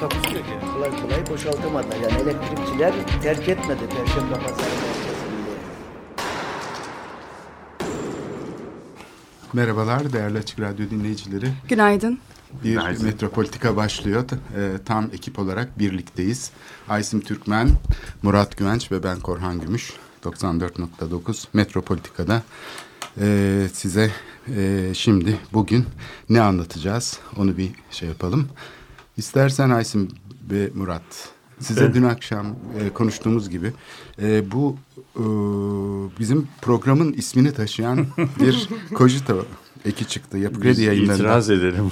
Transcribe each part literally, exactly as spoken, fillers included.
Takusuyor ki kolay kolay boşaltamadılar. Yani elektrikçiler terk etmedi Perşembe Pazarı'nı. Merhabalar değerli Açık Radyo dinleyicileri. Günaydın. Bir Günaydın. Metropolitika başlıyor. E, tam ekip olarak birlikteyiz. Aysim Türkmen, Murat Güvenç ve ben Korhan Gümüş. doksan dört nokta dokuz Metropolitika'da e, size e, şimdi bugün ne anlatacağız onu bir şey yapalım. İstersen Aysim ve Murat, size evet. Dün akşam e, konuştuğumuz gibi e, bu e, bizim programın ismini taşıyan bir kojito eki çıktı. Yapı Kredi yayınlarında. İtiraz edelim.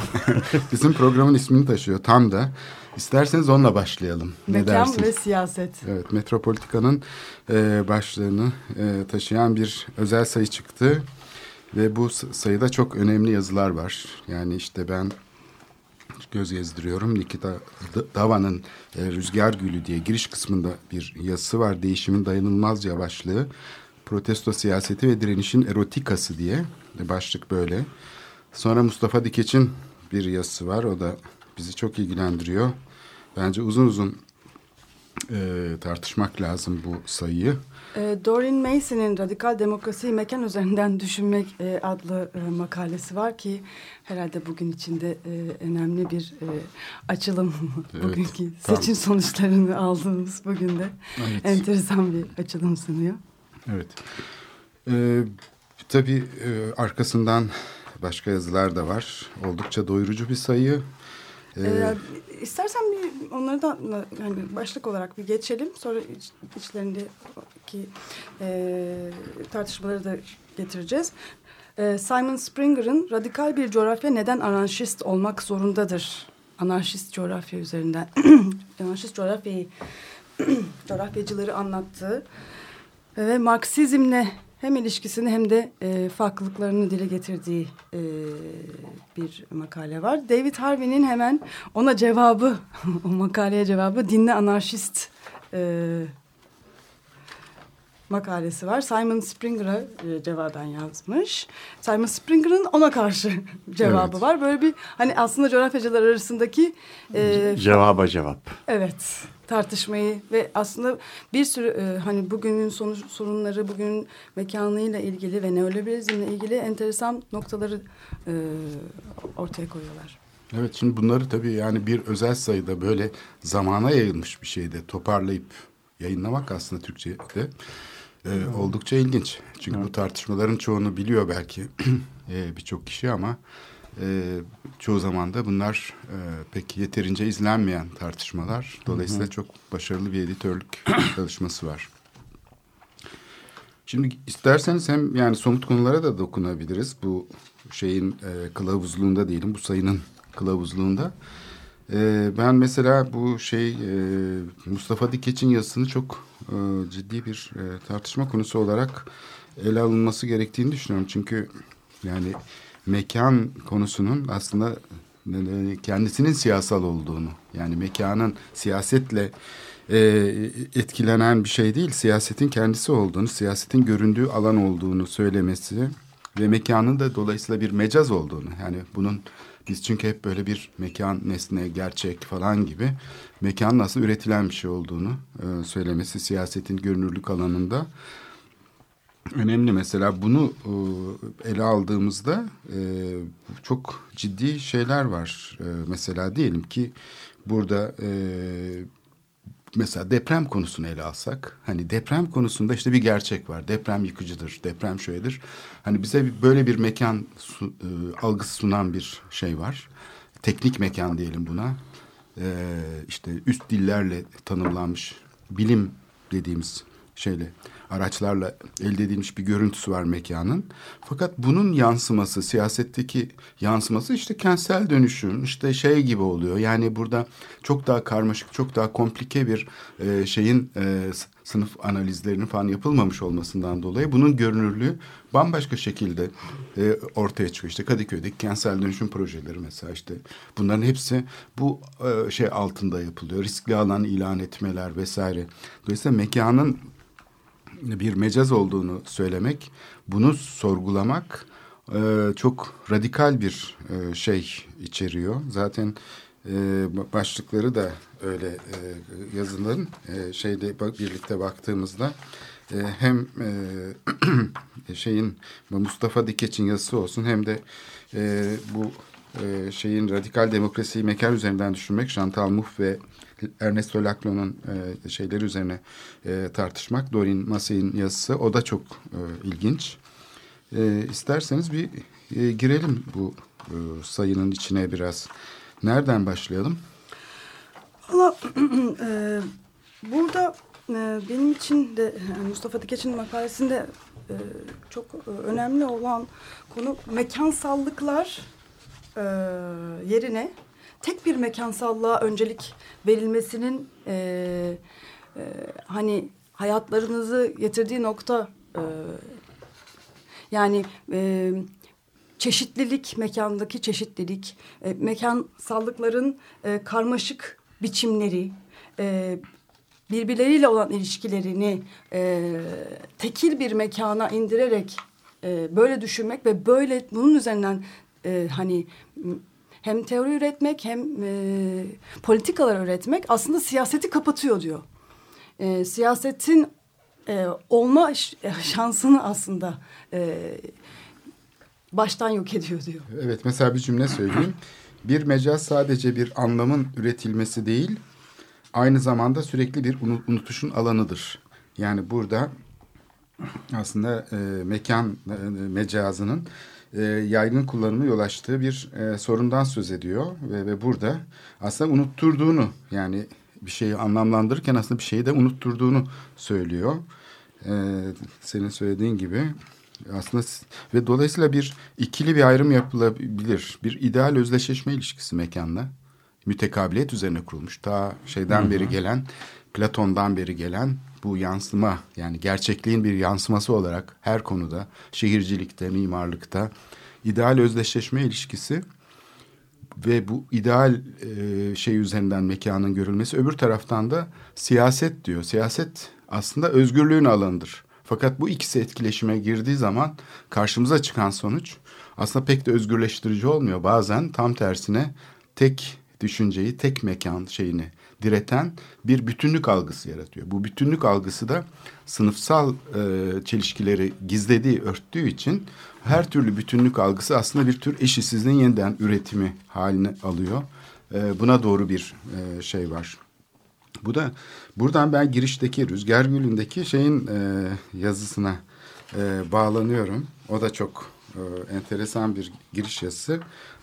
bizim programın ismini taşıyor tam da. İsterseniz onunla başlayalım. Ne Mekan dersiniz? Ve siyaset. Evet, Metropolitika'nın e, başlığını e, taşıyan bir özel sayı çıktı. Ve bu sayıda çok önemli yazılar var. Yani işte ben... göz gezdiriyorum. Nikita Dava'nın e, Rüzgar Gülü diye giriş kısmında bir yazısı var. Değişimin dayanılmaz yavaşlığı, protesto siyaseti ve direnişin erotikası diye e, başlık böyle. Sonra Mustafa Dikeç'in bir yazısı var. O da bizi çok ilgilendiriyor. Bence uzun uzun e, tartışmak lazım bu sayıyı. E, Doreen Massey'nin Radikal Demokrasi Mekan üzerinden düşünmek e, adlı e, makalesi var ki herhalde bugün içinde e, önemli bir e, açılım. Evet, bugünkü seçim tam. Sonuçlarını aldığımız bugün de evet. Enteresan bir açılım sunuyor. Evet. E, tabii e, arkasından başka yazılar da var. Oldukça doyurucu bir sayı. E, e, İstersen bir onları da yani başlık olarak bir geçelim. Sonra iç, içlerindeki e, tartışmaları da getireceğiz. E, Simon Springer'ın Radikal Bir Coğrafya Neden Anarşist Olmak Zorundadır? Anarşist coğrafya üzerinden. Anarşist coğrafyayı, coğrafyacıları anlattığı e, ve Marksizmle hem ilişkisini hem de e, farklılıklarını dile getirdiği e, bir makale var. David Harvey'nin hemen ona cevabı, o makaleye cevabı dinle anarşist e, makalesi var. Simon Springer'a e, cevaben yazmış. Simon Springer'ın ona karşı cevabı evet. var. Böyle bir hani aslında coğrafyacılar arasındaki... E, cevaba cevap. Evet. Tartışmayı ve aslında bir sürü e, hani bugünün sonu, sorunları, bugünün mekanıyla ilgili ve neoliberalizmle ilgili enteresan noktaları e, ortaya koyuyorlar. Evet, şimdi bunları tabii yani bir özel sayıda böyle zamana yayılmış bir şeyde toparlayıp yayınlamak aslında Türkçe'de e, evet. oldukça ilginç. Çünkü evet. bu tartışmaların çoğunu biliyor belki e, birçok kişi ama Ee, çoğu zaman da bunlar e, pek yeterince izlenmeyen tartışmalar. Dolayısıyla hı hı. çok başarılı bir editörlük çalışması var. Şimdi isterseniz hem yani somut konulara da dokunabiliriz. Bu şeyin e, kılavuzluğunda değilim. Bu sayının kılavuzluğunda. E, ben mesela bu şey e, Mustafa Dikeç'in yazısını çok e, ciddi bir e, tartışma konusu olarak ele alınması gerektiğini düşünüyorum. Çünkü yani... mekan konusunun aslında kendisinin siyasal olduğunu, yani mekanın siyasetle e, etkilenen bir şey değil, siyasetin kendisi olduğunu, siyasetin göründüğü alan olduğunu söylemesi ve mekanın da dolayısıyla bir mecaz olduğunu, yani bunun biz çünkü hep böyle bir mekan nesne, gerçek falan gibi mekanın aslında üretilen bir şey olduğunu e, söylemesi siyasetin görünürlük alanında. Önemli mesela bunu ele aldığımızda çok ciddi şeyler var. Mesela diyelim ki burada mesela deprem konusunu ele alsak. Hani deprem konusunda işte bir gerçek var. Deprem yıkıcıdır, deprem şöyledir. Hani bize böyle bir mekan algısı sunan bir şey var. Teknik mekan diyelim buna. İşte üst dillerle tanımlanmış bilim dediğimiz şeyle araçlarla elde edilmiş bir görüntüsü var mekanın. Fakat bunun yansıması, siyasetteki yansıması işte kentsel dönüşüm, işte şey gibi oluyor. Yani burada çok daha karmaşık, çok daha komplike bir e, şeyin e, sınıf analizlerinin falan yapılmamış olmasından dolayı bunun görünürlüğü bambaşka şekilde e, ortaya çıkıyor. İşte Kadıköy'deki kentsel dönüşüm projeleri mesela, işte bunların hepsi bu e, şey altında yapılıyor. Riskli alan ilan etmeler vesaire. Dolayısıyla mekanın bir mecaz olduğunu söylemek, bunu sorgulamak e, çok radikal bir e, şey içeriyor. Zaten e, başlıkları da öyle e, yazıların e, şeyde bak, birlikte baktığımızda e, hem e, şeyin Mustafa Dikeç'in yazısı olsun, hem de e, bu e, şeyin Radikal Demokrasi Mekan üzerinden düşünmek, Chantal Mouffe ve Ernesto Laclau'nun e, şeyleri üzerine e, tartışmak, Doreen Massey'in yazısı, o da çok e, ilginç. E, isterseniz bir e, girelim bu e, sayının içine biraz. Nereden başlayalım? Allah, e, burada e, benim için de Mustafa Dikeç'in makalesinde e, çok e, önemli olan konu mekansallıklar e, yerine tek bir mekansallığa öncelik verilmesinin e, e, hani hayatlarınızı getirdiği nokta, e, yani e, çeşitlilik, mekandaki çeşitlilik, e, mekansallıkların e, karmaşık biçimleri, e, birbirleriyle olan ilişkilerini e, tekil bir mekana indirerek e, böyle düşünmek ve böyle bunun üzerinden e, hani hem teori üretmek hem e, politikalar üretmek aslında siyaseti kapatıyor diyor. E, siyasetin e, olma şansını aslında e, baştan yok ediyor diyor. Evet, mesela bir cümle söyleyeyim. Bir mecaz sadece bir anlamın üretilmesi değil, aynı zamanda sürekli bir unutuşun alanıdır. Yani burada aslında e, mekan e, mecazının E, yaygın kullanımı yol açtığı bir e, sorundan söz ediyor ve, ve burada aslında unutturduğunu, yani bir şeyi anlamlandırırken aslında bir şeyi de unutturduğunu söylüyor. E, senin söylediğin gibi aslında ve dolayısıyla bir ikili bir ayrım yapılabilir. Bir ideal özdeşleşme ilişkisi mekanla, mütekabiliyet üzerine kurulmuş. Ta şeyden hmm. beri gelen, Platon'dan beri gelen bu yansıma, yani gerçekliğin bir yansıması olarak her konuda, şehircilikte, mimarlıkta ideal özdeşleşme ilişkisi ve bu ideal e, şey üzerinden mekanın görülmesi. Öbür taraftan da siyaset diyor. Siyaset aslında özgürlüğün alanıdır. Fakat bu ikisi etkileşime girdiği zaman karşımıza çıkan sonuç aslında pek de özgürleştirici olmuyor. Bazen tam tersine tek düşünceyi, tek mekan şeyini direten bir bütünlük algısı yaratıyor. Bu bütünlük algısı da sınıfsal e, çelişkileri gizlediği, örttüğü için her türlü bütünlük algısı aslında bir tür eşitsizliğin yeniden üretimi halini alıyor. E, buna doğru bir e, şey var. Bu da buradan ben girişteki Rüzgar Gülü'ndeki şeyin e, yazısına e, bağlanıyorum. O da çok e, enteresan bir giriş yazısı.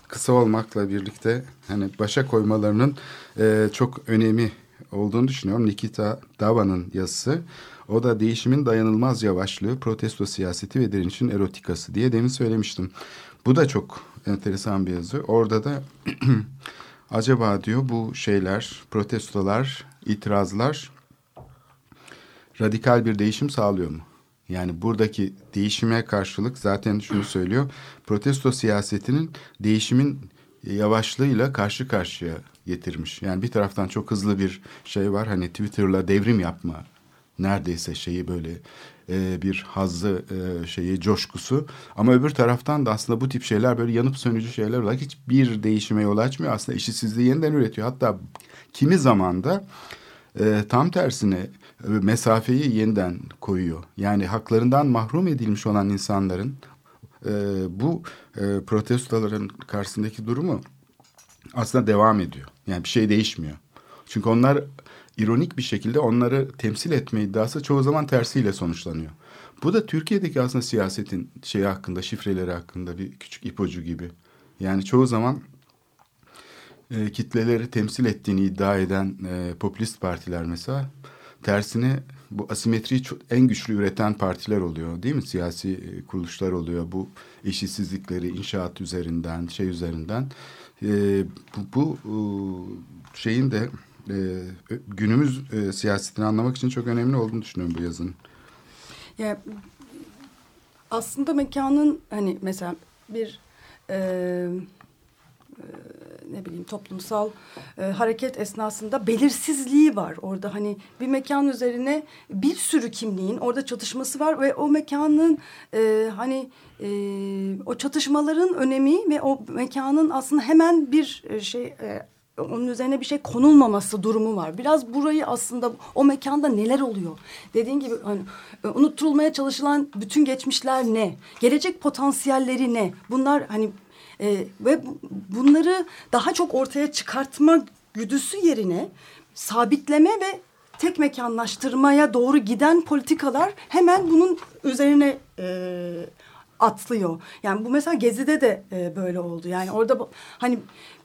Kısa olmakla birlikte hani başa koymalarının e, çok önemi olduğunu düşünüyorum. Nikita Dava'nın yazısı. O da değişimin dayanılmaz yavaşlığı, protesto siyaseti ve direnişin erotikası diye demin söylemiştim. Bu da çok enteresan bir yazı. Orada da acaba diyor bu şeyler, protestolar, itirazlar radikal bir değişim sağlıyor mu? Yani buradaki değişime karşılık zaten şunu söylüyor. Protesto siyasetinin değişimin yavaşlığıyla karşı karşıya getirmiş. Yani bir taraftan çok hızlı bir şey var. Hani Twitter'la devrim yapma neredeyse şeyi böyle e, bir hazzı e, şeyi coşkusu. Ama öbür taraftan da aslında bu tip şeyler böyle yanıp sönücü şeyler olarak hiçbir değişime yol açmıyor. Aslında eşitsizliği yeniden üretiyor. Hatta kimi zamanda e, tam tersine mesafeyi yeniden koyuyor. Yani haklarından mahrum edilmiş olan insanların e, bu e, protestoların karşısındaki durumu aslında devam ediyor. Yani bir şey değişmiyor. Çünkü onlar ironik bir şekilde onları temsil etme iddiası çoğu zaman tersiyle sonuçlanıyor. Bu da Türkiye'deki aslında siyasetin şeyi hakkında, şifreleri hakkında bir küçük ipucu gibi. Yani çoğu zaman e, kitleleri temsil ettiğini iddia eden e, popülist partiler mesela tersine bu asimetriyi en güçlü üreten partiler oluyor değil mi? Siyasi kuruluşlar oluyor. Bu eşitsizlikleri inşaat üzerinden, şey üzerinden. E, bu, bu şeyin de e, günümüz e, siyasetini anlamak için çok önemli olduğunu düşünüyorum bu yazının. Ya, aslında mekanın hani mesela bir... E, ne bileyim toplumsal e, hareket esnasında belirsizliği var orada, hani bir mekan üzerine bir sürü kimliğin orada çatışması var ve o mekanın e, hani e, o çatışmaların önemi ve o mekanın aslında hemen bir şey e, onun üzerine bir şey konulmaması durumu var. Biraz burayı aslında o mekanda neler oluyor? Dediğin gibi hani unutturulmaya çalışılan bütün geçmişler ne? Gelecek potansiyelleri ne? Bunlar hani Ee, ve bunları daha çok ortaya çıkartma güdüsü yerine sabitleme ve tek mekanlaştırmaya doğru giden politikalar hemen bunun üzerine e, atlıyor. Yani bu mesela Gezi'de de e, böyle oldu. Yani orada hani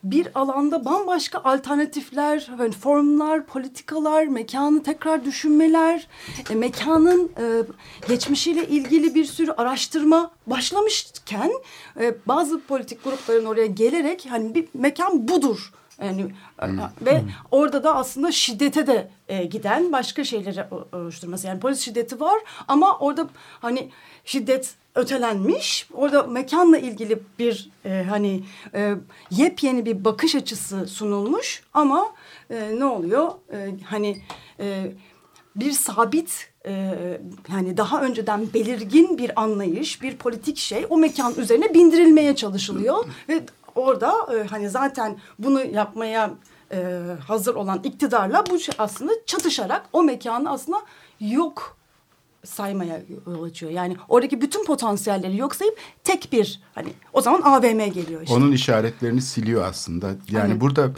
bir alanda bambaşka alternatifler, hani formlar, politikalar, mekanı tekrar düşünmeler, e, mekanın e, geçmişiyle ilgili bir sürü araştırma başlamışken e, bazı politik grupların oraya gelerek hani bir mekan budur. Yani hmm. ve hmm. orada da aslında şiddete de e, giden başka şeyleri oluşturması. Yani polis şiddeti var ama orada hani şiddet ötelenmiş. Orada mekanla ilgili bir e, hani e, yepyeni bir bakış açısı sunulmuş ama e, ne oluyor? E, hani e, bir sabit e, yani daha önceden belirgin bir anlayış, bir politik şey o mekan üzerine bindirilmeye çalışılıyor ve orada e, hani zaten bunu yapmaya e, hazır olan iktidarla bu aslında çatışarak o mekanı aslında yok saymaya yol açıyor. Yani oradaki bütün potansiyelleri yok sayıp tek bir hani o zaman A V M geliyor işte. Onun işaretlerini siliyor aslında. Yani hani burada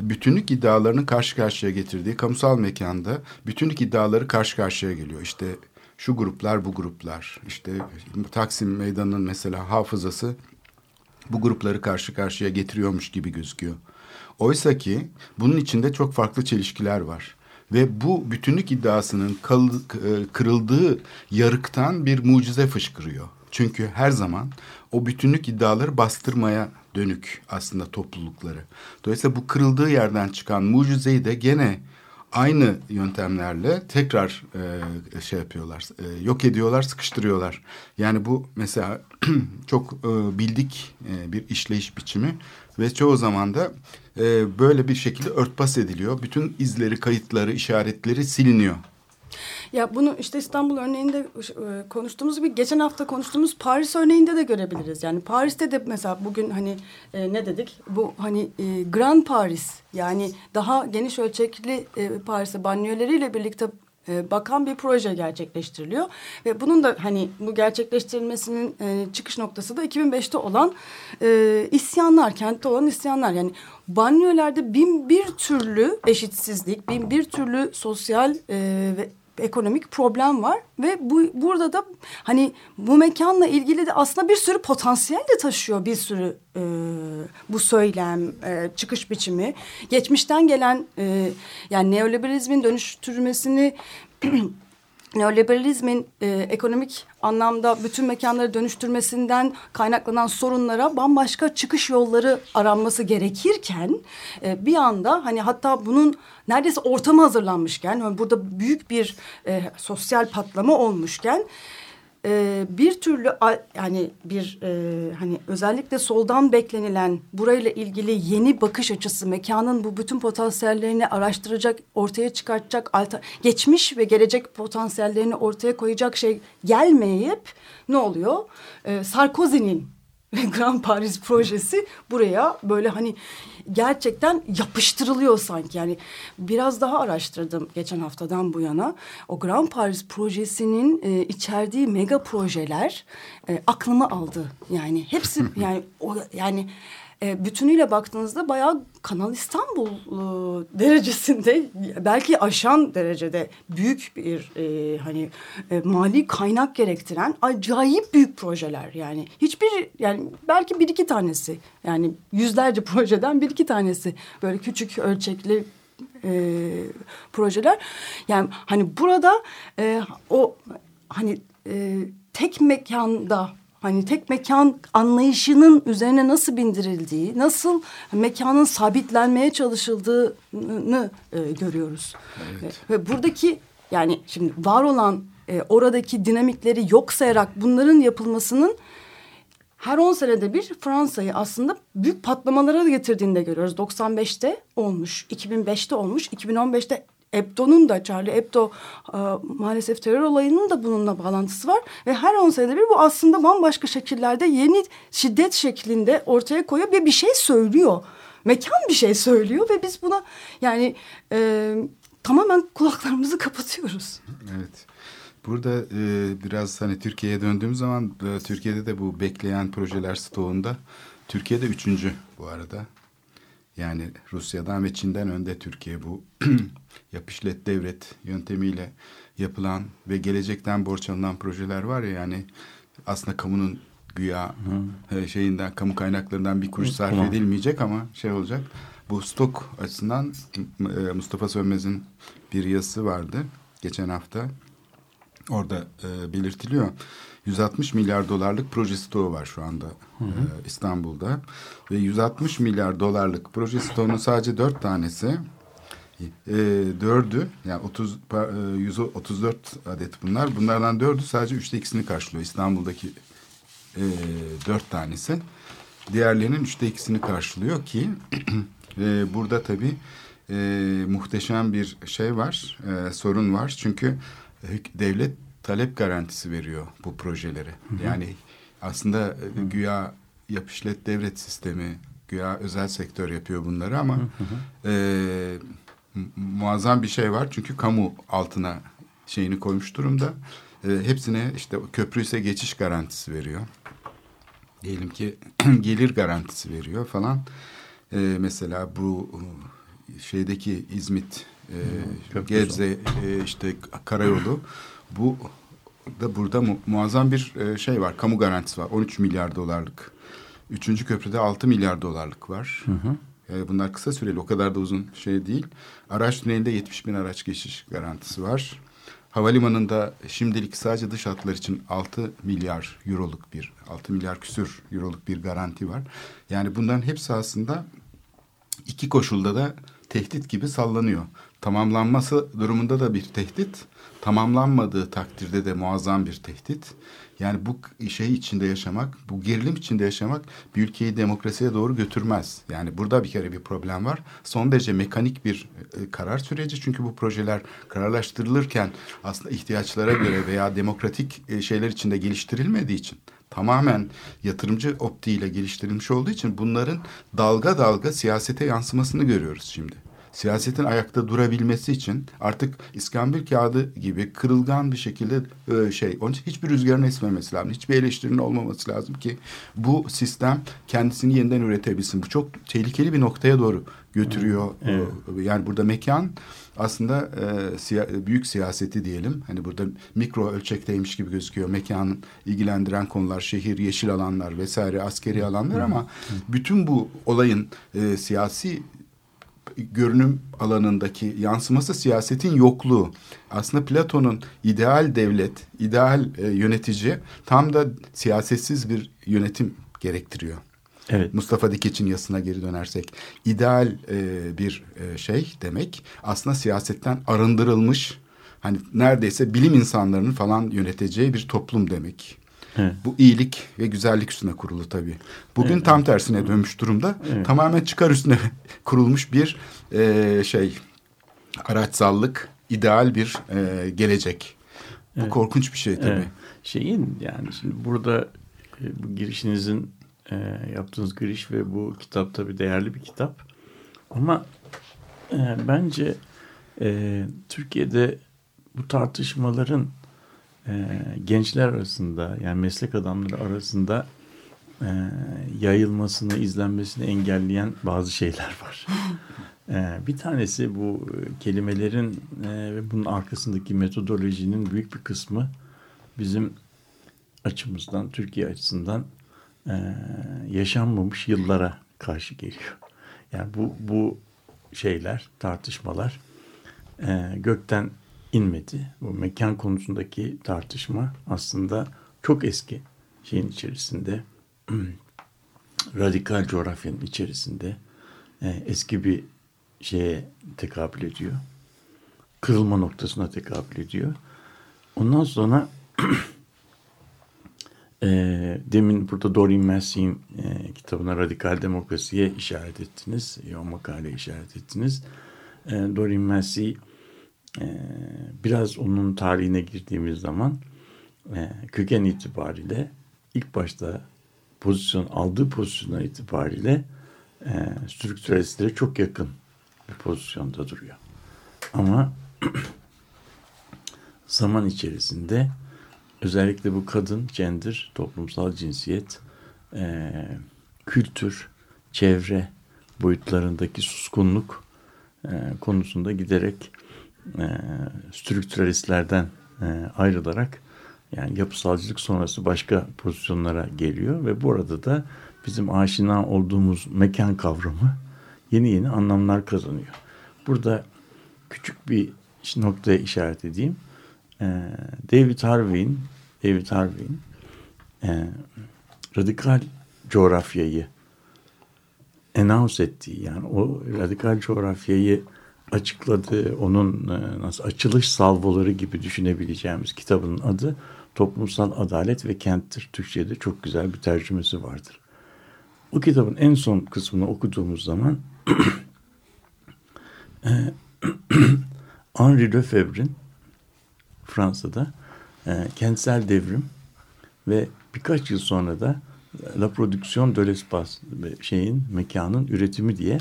bütünlük iddialarının karşı karşıya getirdiği kamusal mekanda bütünlük iddiaları karşı karşıya geliyor. İşte şu gruplar, bu gruplar. İşte Taksim Meydanı'nın mesela hafızası bu grupları karşı karşıya getiriyormuş gibi gözüküyor. Oysa ki bunun içinde çok farklı çelişkiler var. Ve bu bütünlük iddiasının kal- kırıldığı yarıktan bir mucize fışkırıyor. Çünkü her zaman o bütünlük iddiaları bastırmaya dönük aslında toplulukları. Dolayısıyla bu kırıldığı yerden çıkan mucizeyi de gene aynı yöntemlerle tekrar e, şey yapıyorlar, e, yok ediyorlar, sıkıştırıyorlar. Yani bu mesela çok e, bildik e, bir işleyiş biçimi ve çoğu zaman da e, böyle bir şekilde örtbas ediliyor. Bütün izleri, kayıtları, işaretleri siliniyor. Ya bunu işte İstanbul örneğinde konuştuğumuz gibi geçen hafta konuştuğumuz Paris örneğinde de görebiliriz. Yani Paris'te de mesela bugün hani e, ne dedik? Bu hani e, Grand Paris, yani daha geniş ölçekli e, Paris'e banliyöleriyle birlikte e, bakan bir proje gerçekleştiriliyor. Ve bunun da hani bu gerçekleştirilmesinin e, çıkış noktası da iki bin beşte olan e, isyanlar, kentte olan isyanlar. Yani banliyölerde bin bir türlü eşitsizlik, bin bir türlü sosyal e, ve ekonomik problem var ve bu burada da hani bu mekanla ilgili de aslında bir sürü potansiyel de taşıyor bir sürü e, bu söylem, e, çıkış biçimi. Geçmişten gelen e, yani neoliberalizmin dönüştürmesini neoliberalizmin e, ekonomik anlamda bütün mekanları dönüştürmesinden kaynaklanan sorunlara bambaşka çıkış yolları aranması gerekirken e, bir anda hani hatta bunun neredeyse ortamı hazırlanmışken yani burada büyük bir e, sosyal patlama olmuşken e, bir türlü a, yani bir e, hani özellikle soldan beklenilen burayla ilgili yeni bakış açısı, mekanın bu bütün potansiyellerini araştıracak, ortaya çıkartacak, alta, geçmiş ve gelecek potansiyellerini ortaya koyacak şey gelmeyip ne oluyor? E, Sarkozy'nin Grand Paris projesi buraya böyle hani gerçekten yapıştırılıyor sanki. Yani biraz daha araştırdım geçen haftadan bu yana. O Grand Paris projesinin e, içerdiği mega projeler e, aklımı aldı. Yani hepsi yani o, yani e, bütünüyle baktığınızda bayağı Kanal İstanbul e, derecesinde, belki aşan derecede büyük bir e, hani e, mali kaynak gerektiren acayip büyük projeler. Yani hiçbir yani belki bir iki tanesi yani yüzlerce projeden bir iki tanesi böyle küçük ölçekli e, projeler. Yani hani burada e, o hani e, tek mekanda, hani tek mekan anlayışının üzerine nasıl bindirildiği, nasıl mekanın sabitlenmeye çalışıldığını e, görüyoruz. Evet. Ve, ve buradaki yani şimdi var olan e, oradaki dinamikleri yok sayarak bunların yapılmasının her on senede bir Fransa'yı aslında büyük patlamalara getirdiğini de görüyoruz. doksan beşte olmuş, iki bin beşte olmuş, iki bin on beşte Hebdo'nun da, Charlie Hebdo e, maalesef terör olayının da bununla bağlantısı var. Ve her on senede bir bu aslında bambaşka şekillerde yeni şiddet şeklinde ortaya koyuyor ve bir şey söylüyor. Mekan bir şey söylüyor ve biz buna yani e, tamamen kulaklarımızı kapatıyoruz. Evet. Burada e, biraz hani Türkiye'ye döndüğüm zaman e, Türkiye'de de bu bekleyen projeler stoğunda Türkiye'de üçüncü bu arada. Yani Rusya'dan ve Çin'den önde Türkiye bu yap işlet devret yöntemiyle yapılan ve gelecekten borç alınan projeler var ya, yani aslında kamunun güya e, şeyinden, kamu kaynaklarından bir kuruş sarf edilmeyecek ama şey olacak. Bu stok açısından e, Mustafa Sönmez'in bir yazısı vardı geçen hafta. Orada e, belirtiliyor. yüz altmış milyar dolarlık proje stoğu var şu anda hı hı. E, İstanbul'da. Ve yüz altmış milyar dolarlık proje stoğunun sadece dört tanesi. E, dördü yani otuz, e, yüz otuz dört adet bunlar. Bunlardan dördü sadece üçte ikisini karşılıyor. İstanbul'daki e, dört tanesi. Diğerlerinin üçte ikisini karşılıyor ki e, burada tabii e, muhteşem bir şey var. E, sorun var. Çünkü devlet talep garantisi veriyor bu projelere. Hı hı. Yani aslında hı. güya yap işlet devlet sistemi, güya özel sektör yapıyor bunları ama hı hı. E, muazzam bir şey var. Çünkü kamu altına şeyini koymuş durumda. E, hepsine işte köprü ise geçiş garantisi veriyor. Diyelim ki gelir garantisi veriyor falan. E, mesela bu şeydeki İzmit Ee, Gebze e, işte karayolu bu da burada mu, muazzam bir e, şey var, kamu garantisi var, on üç milyar dolarlık. Üçüncü köprüde altı milyar dolarlık var. Hı hı. E, bunlar kısa süreli, o kadar da uzun şey değil. Araç tünelinde yetmiş bin araç geçiş garantisi var. Havalimanında şimdilik sadece dış hatlar için altı milyar euroluk bir altı milyar küsür euroluk bir garanti var. Yani bunların hepsi aslında iki koşulda da tehdit gibi sallanıyor. Tamamlanması durumunda da bir tehdit, tamamlanmadığı takdirde de muazzam bir tehdit. Yani bu şey içinde yaşamak, bu gerilim içinde yaşamak bir ülkeyi demokrasiye doğru götürmez. Yani burada bir kere bir problem var. Son derece mekanik bir karar süreci. Çünkü bu projeler kararlaştırılırken aslında ihtiyaçlara göre veya demokratik şeyler içinde geliştirilmediği için, tamamen yatırımcı optiğiyle geliştirilmiş olduğu için bunların dalga dalga siyasete yansımasını görüyoruz şimdi. Siyasetin ayakta durabilmesi için artık iskambil kağıdı gibi kırılgan bir şekilde e, şey. Onun için hiçbir rüzgarın esmemesi lazım. Hiçbir eleştirinin olmaması lazım ki bu sistem kendisini yeniden üretebilsin. Bu çok tehlikeli bir noktaya doğru götürüyor. Evet. Yani burada mekan aslında e, siya- büyük siyaseti diyelim. Hani burada mikro ölçekteymiş gibi gözüküyor. Mekanın ilgilendiren konular, şehir, yeşil alanlar vesaire, askeri alanlar evet. ama evet. bütün bu olayın e, siyasi görünüm alanındaki yansıması siyasetin yokluğu. Aslında Platon'un ideal devlet, ideal e, yönetici tam da siyasetsiz bir yönetim gerektiriyor. Evet. Mustafa Dikeç'in yazısına geri dönersek ideal e, bir e, şey demek aslında siyasetten arındırılmış, hani neredeyse bilim insanlarının falan yöneteceği bir toplum demek. Evet. Bu iyilik ve güzellik üstüne kurulu tabii. Bugün evet. tam tersine dönmüş durumda. Evet. Tamamen çıkar üstüne kurulmuş bir e, şey, araçsallık, ideal bir e, gelecek. Bu evet. korkunç bir şey tabii. Evet. Şeyin yani şimdi burada e, bu girişinizin e, yaptığınız giriş ve bu kitap tabii değerli bir kitap. Ama e, bence e, Türkiye'de bu tartışmaların Ee, gençler arasında yani meslek adamları arasında e, yayılmasını, izlenmesini engelleyen bazı şeyler var. Ee, bir tanesi bu kelimelerin ve e, bunun arkasındaki metodolojinin büyük bir kısmı bizim açımızdan, Türkiye açısından e, yaşanmamış yıllara karşı geliyor. Yani bu bu şeyler, tartışmalar e, gökten inmedi. Bu mekan konusundaki tartışma aslında çok eski şeyin içerisinde, radikal coğrafyanın içerisinde e, eski bir şeye tekabül ediyor. Kırılma noktasına tekabül ediyor. Ondan sonra e, demin burada Doreen Massey'in e, kitabına Radikal Demokrasi'ye işaret ettiniz. E, o makaleye işaret ettiniz. E, Doreen Massey e, biraz onun tarihine girdiğimiz zaman e, köken itibariyle ilk başta pozisyon aldığı pozisyonlar itibariyle e, strüktüralistlere çok yakın bir pozisyonda duruyor. Ama zaman içerisinde özellikle bu kadın, gender, toplumsal cinsiyet, e, kültür, çevre boyutlarındaki suskunluk e, konusunda giderek e, strüktüralistlerden e, ayrılarak, yani yapısalcılık sonrası başka pozisyonlara geliyor ve bu arada da bizim aşina olduğumuz mekan kavramı yeni yeni anlamlar kazanıyor. Burada küçük bir noktaya işaret edeyim. David Harvey'in David Harvey'in e, radikal coğrafyayı anons ettiği, yani o radikal coğrafyayı açıkladığı, onun e, nasıl açılış salvoları gibi düşünebileceğimiz kitabının adı Toplumsal Adalet ve Kenttir. Türkçe'de çok güzel bir tercümesi vardır. O kitabın en son kısmını okuduğumuz zaman e, Henri Lefebvre'in Fransa'da e, kentsel devrim ve birkaç yıl sonra da La Production de l'espace, şeyin, mekanın üretimi diye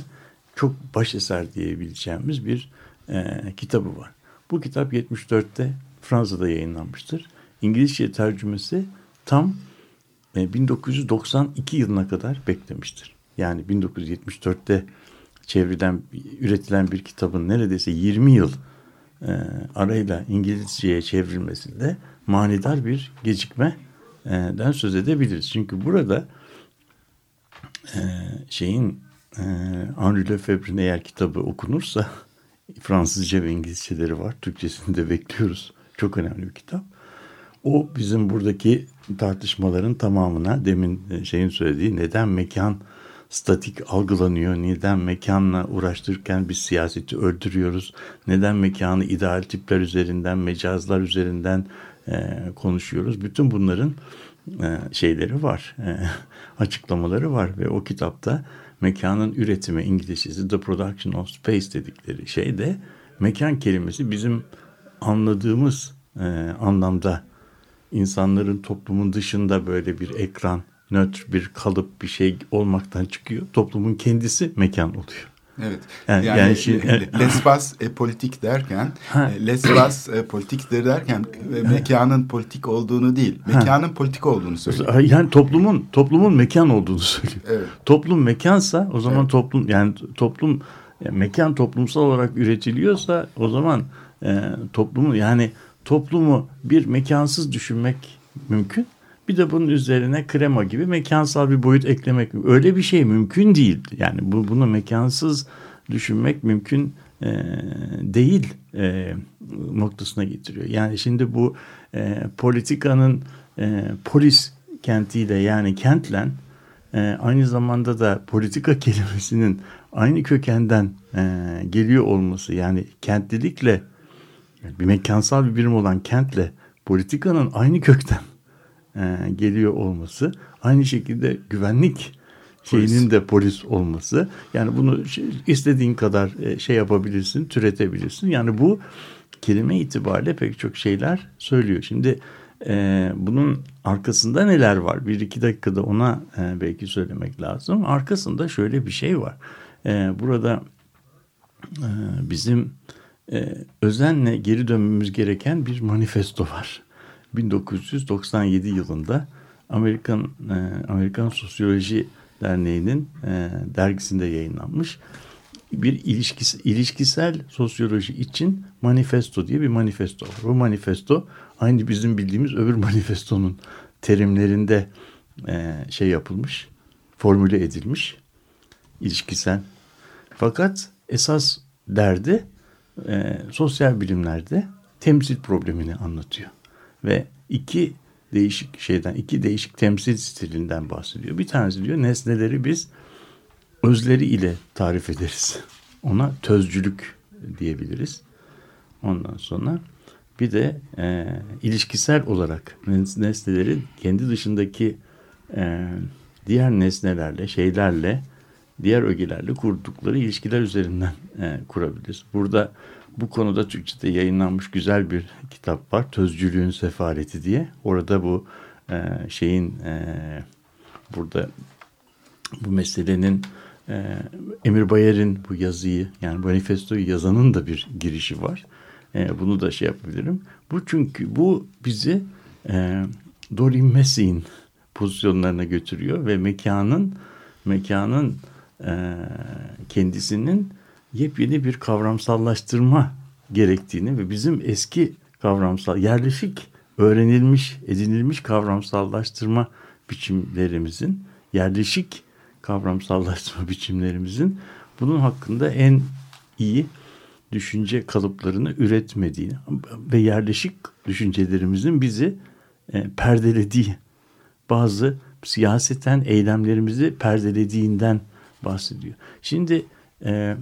çok baş eser diyebileceğimiz bir e, kitabı var. Bu kitap yetmiş dörtte Fransa'da yayınlanmıştır. İngilizce tercümesi tam e, bin dokuz yüz doksan iki yılına kadar beklemiştir. Yani bin dokuz yüz yetmiş dörtte çevreden üretilen bir kitabın neredeyse yirmi yıl e, arayla İngilizceye çevrilmesinde manidar bir gecikmeden söz edebiliriz. Çünkü burada e, şeyin e, Henri Lefebvre'nin eğer kitabı okunursa, Fransızca ve İngilizceleri var. Türkçesini de bekliyoruz. Çok önemli bir kitap. O bizim buradaki tartışmaların tamamına, demin şeyin söylediği, neden mekan statik algılanıyor, neden mekanla uğraştırırken biz siyaseti öldürüyoruz, neden mekanı ideal tipler üzerinden, mecazlar üzerinden e, konuşuyoruz. Bütün bunların e, şeyleri var, e, açıklamaları var ve o kitapta mekanın üretimi, İngilizcesi The Production of Space dedikleri şey de, mekan kelimesi bizim anladığımız e, anlamda insanların toplumun dışında böyle bir ekran, nötr bir kalıp, bir şey olmaktan çıkıyor. Toplumun kendisi mekan oluyor. Evet. Yani, yani, yani şey, l'espace e, politik derken, e, l'espace e, politiktir derken e, mekanın politik olduğunu değil, mekanın ha. politik olduğunu söylüyor. Yani toplumun toplumun mekan olduğunu söylüyor. Evet. Toplum mekansa o zaman evet. toplum yani toplum yani mekan toplumsal olarak üretiliyorsa o zaman e, toplumu yani toplumu bir mekansız düşünmek mümkün. Bir de bunun üzerine krema gibi mekansal bir boyut eklemek, öyle bir şey mümkün değil. Yani bu, bunu mekansız düşünmek mümkün e, değil e, noktasına getiriyor. Yani şimdi bu e, politikanın e, polis kentiyle, yani kentlen e, aynı zamanda da politika kelimesinin aynı kökenden e, geliyor olması, yani kentlilikle bir mekansal bir birim olan kentle politikanın aynı kökten geliyor olması, aynı şekilde güvenlik polis. Şeyinin de polis olması, yani bunu istediğin kadar şey yapabilirsin, türetebilirsin, yani bu kelime itibariyle pek çok şeyler söylüyor. Şimdi e, bunun arkasında neler var, bir iki dakikada ona e, belki söylemek lazım. Arkasında şöyle bir şey var, e, burada e, bizim e, özenle geri dönmemiz gereken bir manifesto var. bin dokuz yüz doksan yedi yılında Amerikan e, Amerikan Sosyoloji Derneği'nin e, dergisinde yayınlanmış bir ilişkisel, ilişkisel sosyoloji için manifesto diye bir manifesto var. Bu manifesto aynı bizim bildiğimiz öbür manifestonun terimlerinde e, şey yapılmış, formüle edilmiş, ilişkisel. Fakat esas derdi e, sosyal bilimlerde temsil problemini anlatıyor. Ve iki değişik şeyden, iki değişik temsil stilinden bahsediyor. Bir tanesi diyor, nesneleri biz özleri ile tarif ederiz. Ona tözcülük diyebiliriz. Ondan sonra bir de e, ilişkisel olarak nesnelerin kendi dışındaki e, diğer nesnelerle, şeylerle, diğer ögelerle kurdukları ilişkiler üzerinden e, kurabiliriz. Burada bu konuda Türkçe'de yayınlanmış güzel bir kitap var. Tözcülüğün Sefaleti diye. Orada bu e, şeyin e, burada bu meselenin e, Emir Bayer'in bu yazıyı, yani manifestoyu yazanın da bir girişi var. E, bunu da şey yapabilirim. Bu çünkü bu bizi e, Doreen Massey'in pozisyonlarına götürüyor ve mekanın mekanın e, kendisinin yepyeni bir kavramsallaştırma gerektiğini ve bizim eski kavramsal, yerleşik, öğrenilmiş, edinilmiş kavramsallaştırma biçimlerimizin, yerleşik kavramsallaştırma biçimlerimizin bunun hakkında en iyi düşünce kalıplarını üretmediğini ve yerleşik düşüncelerimizin bizi e, perdelediği, bazı siyaseten eylemlerimizi perdelediğinden bahsediyor. Şimdi Ee,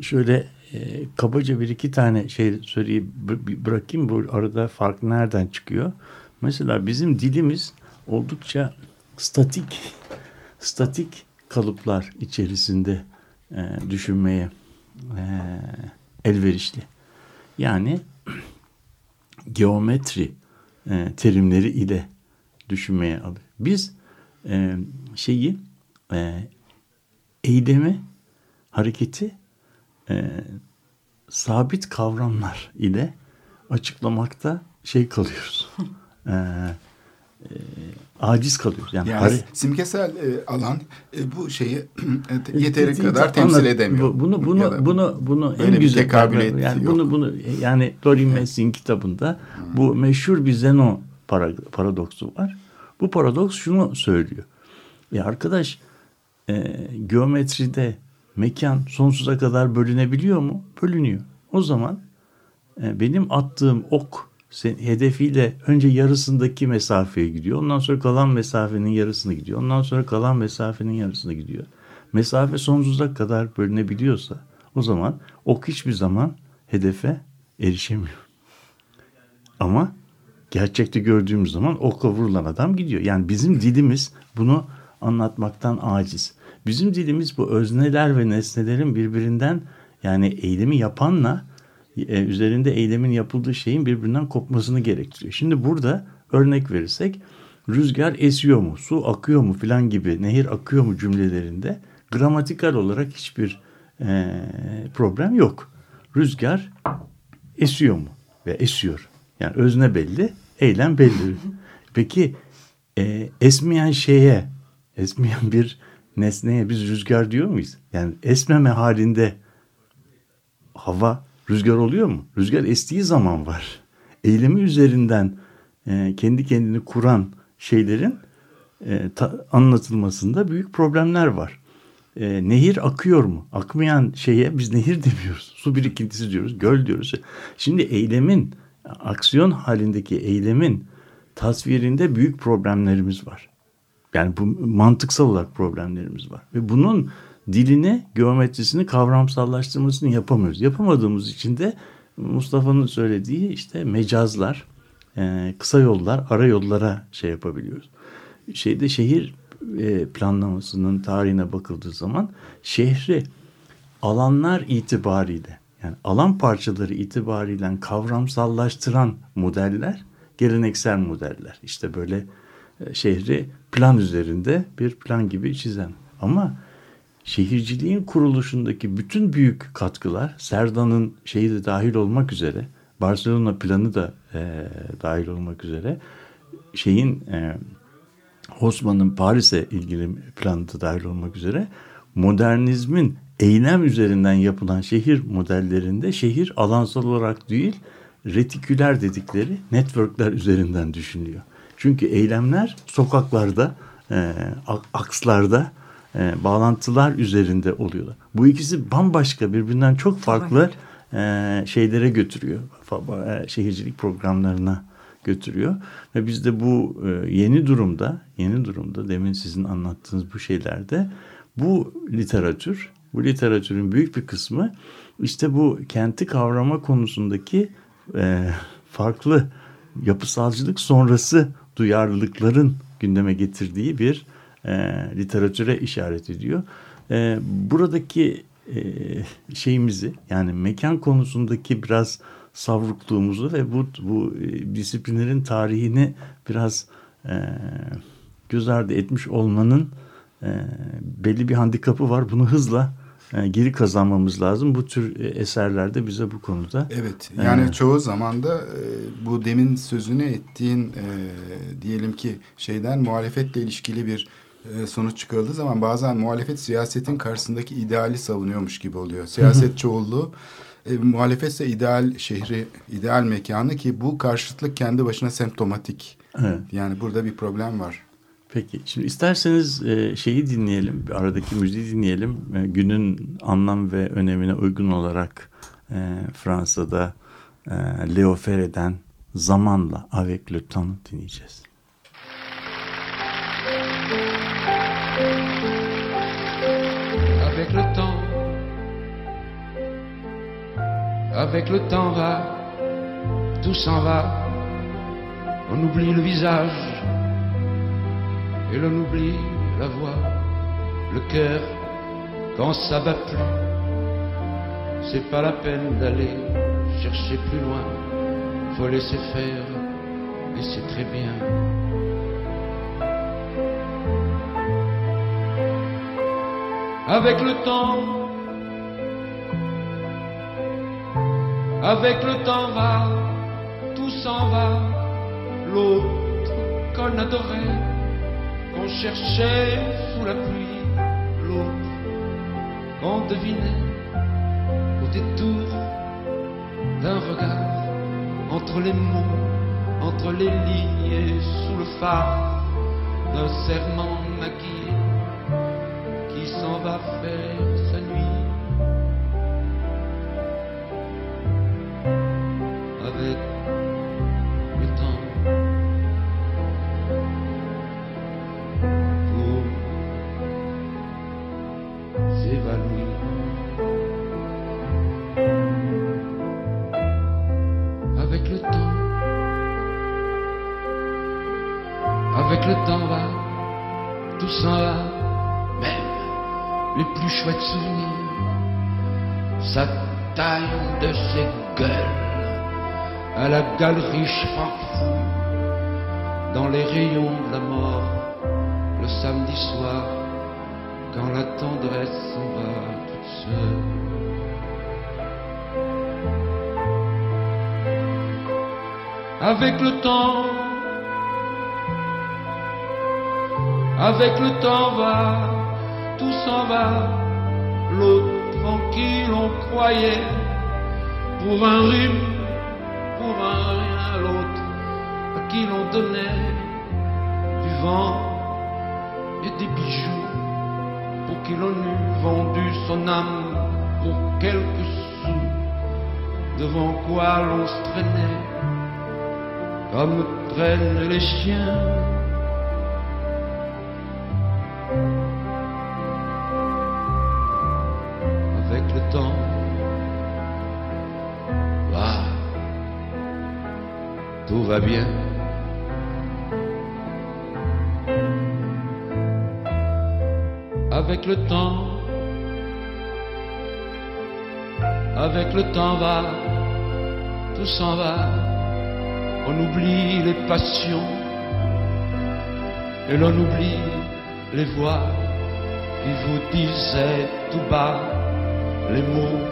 şöyle e, kabaca bir iki tane şey söyleyeyim, b- bırakayım. Bu arada fark nereden çıkıyor? Mesela bizim dilimiz oldukça statik, statik kalıplar içerisinde e, düşünmeye e, elverişli. Yani geometri e, terimleri ile düşünmeye alıyor. Biz e, şeyi e, eylemi, hareketi e, sabit kavramlar ile açıklamakta şey kalıyoruz. E, e, aciz kalıyoruz. Yani, yani hari- simgesel e, alan e, bu şeyi yeteri kadar temsil edemiyor. Bunu bunu bunu bunu en güzel kabul yani bunu bunu yani Doreen Massey'in kitabında bu meşhur bir Zeno paradoksu var. Bu paradoks şunu söylüyor. Ya arkadaş, e, geometride mekan sonsuza kadar bölünebiliyor mu? Bölünüyor. O zaman e, benim attığım ok sen, hedefiyle önce yarısındaki mesafeye gidiyor. Ondan sonra kalan mesafenin yarısına gidiyor. Ondan sonra kalan mesafenin yarısına gidiyor. Mesafe sonsuza kadar bölünebiliyorsa o zaman ok hiçbir zaman hedefe erişemiyor. Ama gerçekte gördüğümüz zaman okla vurulan adam gidiyor. Yani bizim dilimiz bunu anlatmaktan aciz. Bizim dilimiz bu özneler ve nesnelerin birbirinden, yani eylemi yapanla e, üzerinde eylemin yapıldığı şeyin birbirinden kopmasını gerektiriyor. Şimdi burada örnek verirsek, rüzgar esiyor mu, su akıyor mu filan gibi, nehir akıyor mu cümlelerinde gramatikal olarak hiçbir e, problem yok. Rüzgar esiyor mu ve esiyor. Yani özne belli, eylem belli. Peki e, esmeyen şeye, esmeyen bir nesneye biz rüzgar diyor muyuz? Yani esmeme halinde hava rüzgar oluyor mu? Rüzgar estiği zaman var. Eylemi üzerinden e, kendi kendini kuran şeylerin e, ta, anlatılmasında büyük problemler var. E, nehir akıyor mu? Akmayan şeye biz nehir demiyoruz. Su birikintisi diyoruz, göl diyoruz. Şimdi eylemin, aksiyon halindeki eylemin tasvirinde büyük problemlerimiz var. Yani bu mantıksal olarak problemlerimiz var. Ve bunun dilini, geometrisini, kavramsallaştırmasını yapamıyoruz. Yapamadığımız için de Mustafa'nın söylediği işte mecazlar, kısa yollar, ara yollara şey yapabiliyoruz. Şeyde şehir planlamasının tarihine bakıldığı zaman şehri alanlar itibariyle, yani alan parçaları itibariyle kavramsallaştıran modeller, geleneksel modeller. İşte böyle şehri plan üzerinde bir plan gibi çizen. Ama şehirciliğin kuruluşundaki bütün büyük katkılar, Serdan'ın şeyi de dahil olmak üzere, Barcelona planı da e, dahil olmak üzere, şeyin e, Haussmann'ın Paris'e ilgili planı da dahil olmak üzere, modernizmin eylem üzerinden yapılan şehir modellerinde şehir alansal olarak değil, retiküler dedikleri networkler üzerinden düşünülüyor. Çünkü eylemler sokaklarda, e, akslarda, e, bağlantılar üzerinde oluyorlar. Bu ikisi bambaşka, birbirinden çok farklı e, şeylere götürüyor. E, şehircilik programlarına götürüyor. Ve biz de bu e, yeni durumda, yeni durumda demin sizin anlattığınız bu şeylerde bu literatür, bu literatürün büyük bir kısmı işte bu kenti kavrama konusundaki e, farklı yapısalcılık sonrası duyarlılıkların gündeme getirdiği bir e, literatüre işaret ediyor. E, buradaki e, şeyimizi, yani mekan konusundaki biraz savrukluğumuzu ve bu, bu e, disiplinlerin tarihini biraz e, göz ardı etmiş olmanın e, belli bir handikapı var. Bunu hızla e, geri kazanmamız lazım. Bu tür e, eserlerde bize bu konuda. Evet, yani e, çoğu zaman da e, bu demin sözünü ettiğin e, diyelim ki şeyden muhalefetle ilişkili bir e, sonuç çıkarıldığı zaman bazen muhalefet siyasetin karşısındaki ideali savunuyormuş gibi oluyor. Siyaset çoğulluğu. E, muhalefetse ideal şehri, ideal mekanı, ki bu karşıtlık kendi başına semptomatik. Evet. Yani burada bir problem var. Peki, şimdi isterseniz e, şeyi dinleyelim, aradaki müziği dinleyelim. E, günün anlam ve önemine uygun olarak e, Fransa'da e, Léo Ferré'den Zamanla, Avec le Temps dinleyeceğiz. Avec le temps, avec le temps va, tout s'en va, on oublie le visage et l'on oublie la voix, le cœur, quand ça bat plus, c'est pas la peine d'aller chercher plus loin, faut laisser faire et c'est très bien. Avec le temps, avec le temps va, tout s'en va, l'autre qu'on adorait, qu'on cherchait sous la pluie, l'autre qu'on devinait au détour d'un regard, entre les mots, entre les lignes et sous le phare d'un serment maquillé qui s'en va faire sa nuit. Galerie Schwarzkopf, dans les rayons de la mort, le samedi soir, quand la tendresse s'en va toute seule. Avec le temps, avec le temps va, tout s'en va, l'autre tranquille on croyait, pour un rime, pour un rien à l'autre, à qui l'on donnait du vent et des bijoux, pour qui l'on eût vendu son âme pour quelques sous, devant quoi l'on se traînait, comme traînent les chiens. Avec le temps, tout va bien. Avec le temps, avec le temps va, tout s'en va, on oublie les passions et l'on oublie les voix qui vous disaient tout bas, les mots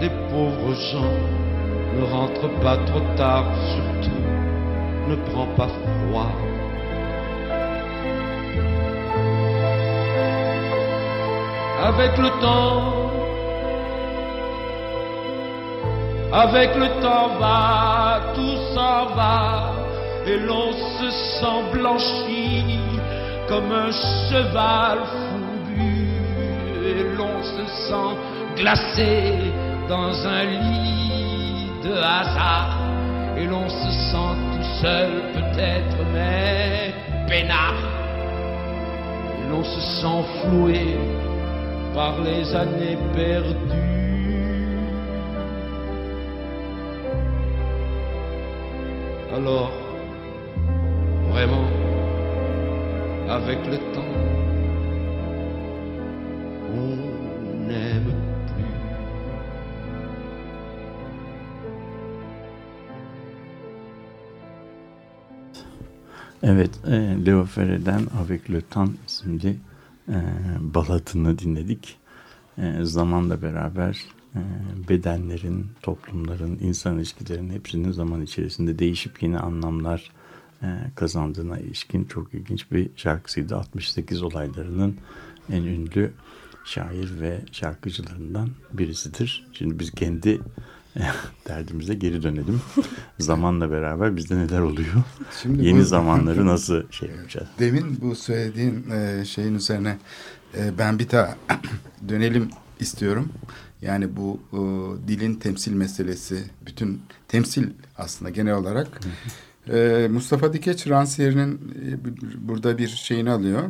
des pauvres gens. Ne rentre pas trop tard, surtout ne prends pas froid. Avec le temps, avec le temps va, tout s'en va, et l'on se sent blanchi comme un cheval fou. pur et l'on se sent glacé dans un lit de hasard et l'on se sent tout seul peut-être mais peinard et l'on se sent floué par les années perdues. Alors, vraiment, avec le temps, on n'aime plus. Evet, e, Léo Ferré'den Avec le temps isimli e, balatını dinledik. E, zamanla beraber bedenlerin, toplumların, insan ilişkilerinin hepsinin zaman içerisinde değişip yeni anlamlar kazandığına ilişkin çok ilginç bir şarkısıydı. altmış sekiz olaylarının en ünlü şair ve şarkıcılarından birisidir. Şimdi biz kendi derdimize geri dönelim. Zamanla beraber bizde neler oluyor? Şimdi yeni bu, zamanları nasıl şey yapacağız? Demin bu söylediğin şeyin üzerine ben bir daha dönelim istiyorum. Yani bu e, dilin temsil meselesi, bütün temsil aslında genel olarak. e, Mustafa Dikeç, Ransiyer'in e, b- burada bir şeyini alıyor.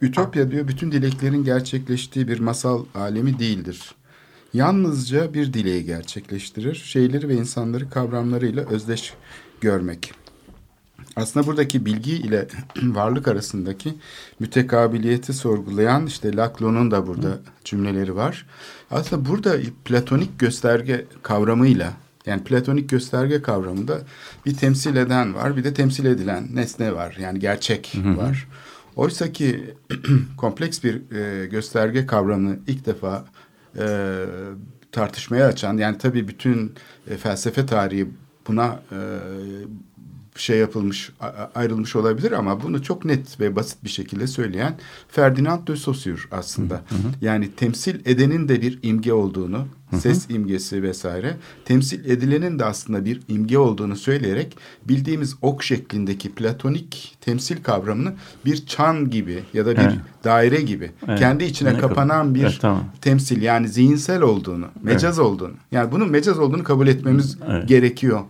Ütopya diyor, bütün dileklerin gerçekleştiği bir masal alemi değildir. Yalnızca bir dileği gerçekleştirir. Şeyleri ve insanları kavramlarıyla özdeş görmek. Aslında buradaki bilgi ile varlık arasındaki mütekabiliyeti sorgulayan işte Laclau'nun da burada cümleleri var. Aslında burada platonik gösterge kavramıyla, yani platonik gösterge kavramında bir temsil eden var, bir de temsil edilen nesne var. Yani gerçek Hı-hı. var. Oysa ki kompleks bir e, gösterge kavramını ilk defa e, tartışmaya açan, yani tabii bütün e, felsefe tarihi buna e, şey yapılmış, ayrılmış olabilir ama bunu çok net ve basit bir şekilde söyleyen Ferdinand de Saussure aslında. Hı hı. Yani temsil edenin de bir imge olduğunu, hı hı. ses imgesi vesaire, temsil edilenin de aslında bir imge olduğunu söyleyerek bildiğimiz ok şeklindeki platonik temsil kavramını bir çan gibi ya da bir evet. daire gibi evet. kendi içine ne kapanan bir evet, tamam. temsil, yani zihinsel olduğunu, mecaz evet. olduğunu, yani bunun mecaz olduğunu kabul etmemiz evet. gerekiyor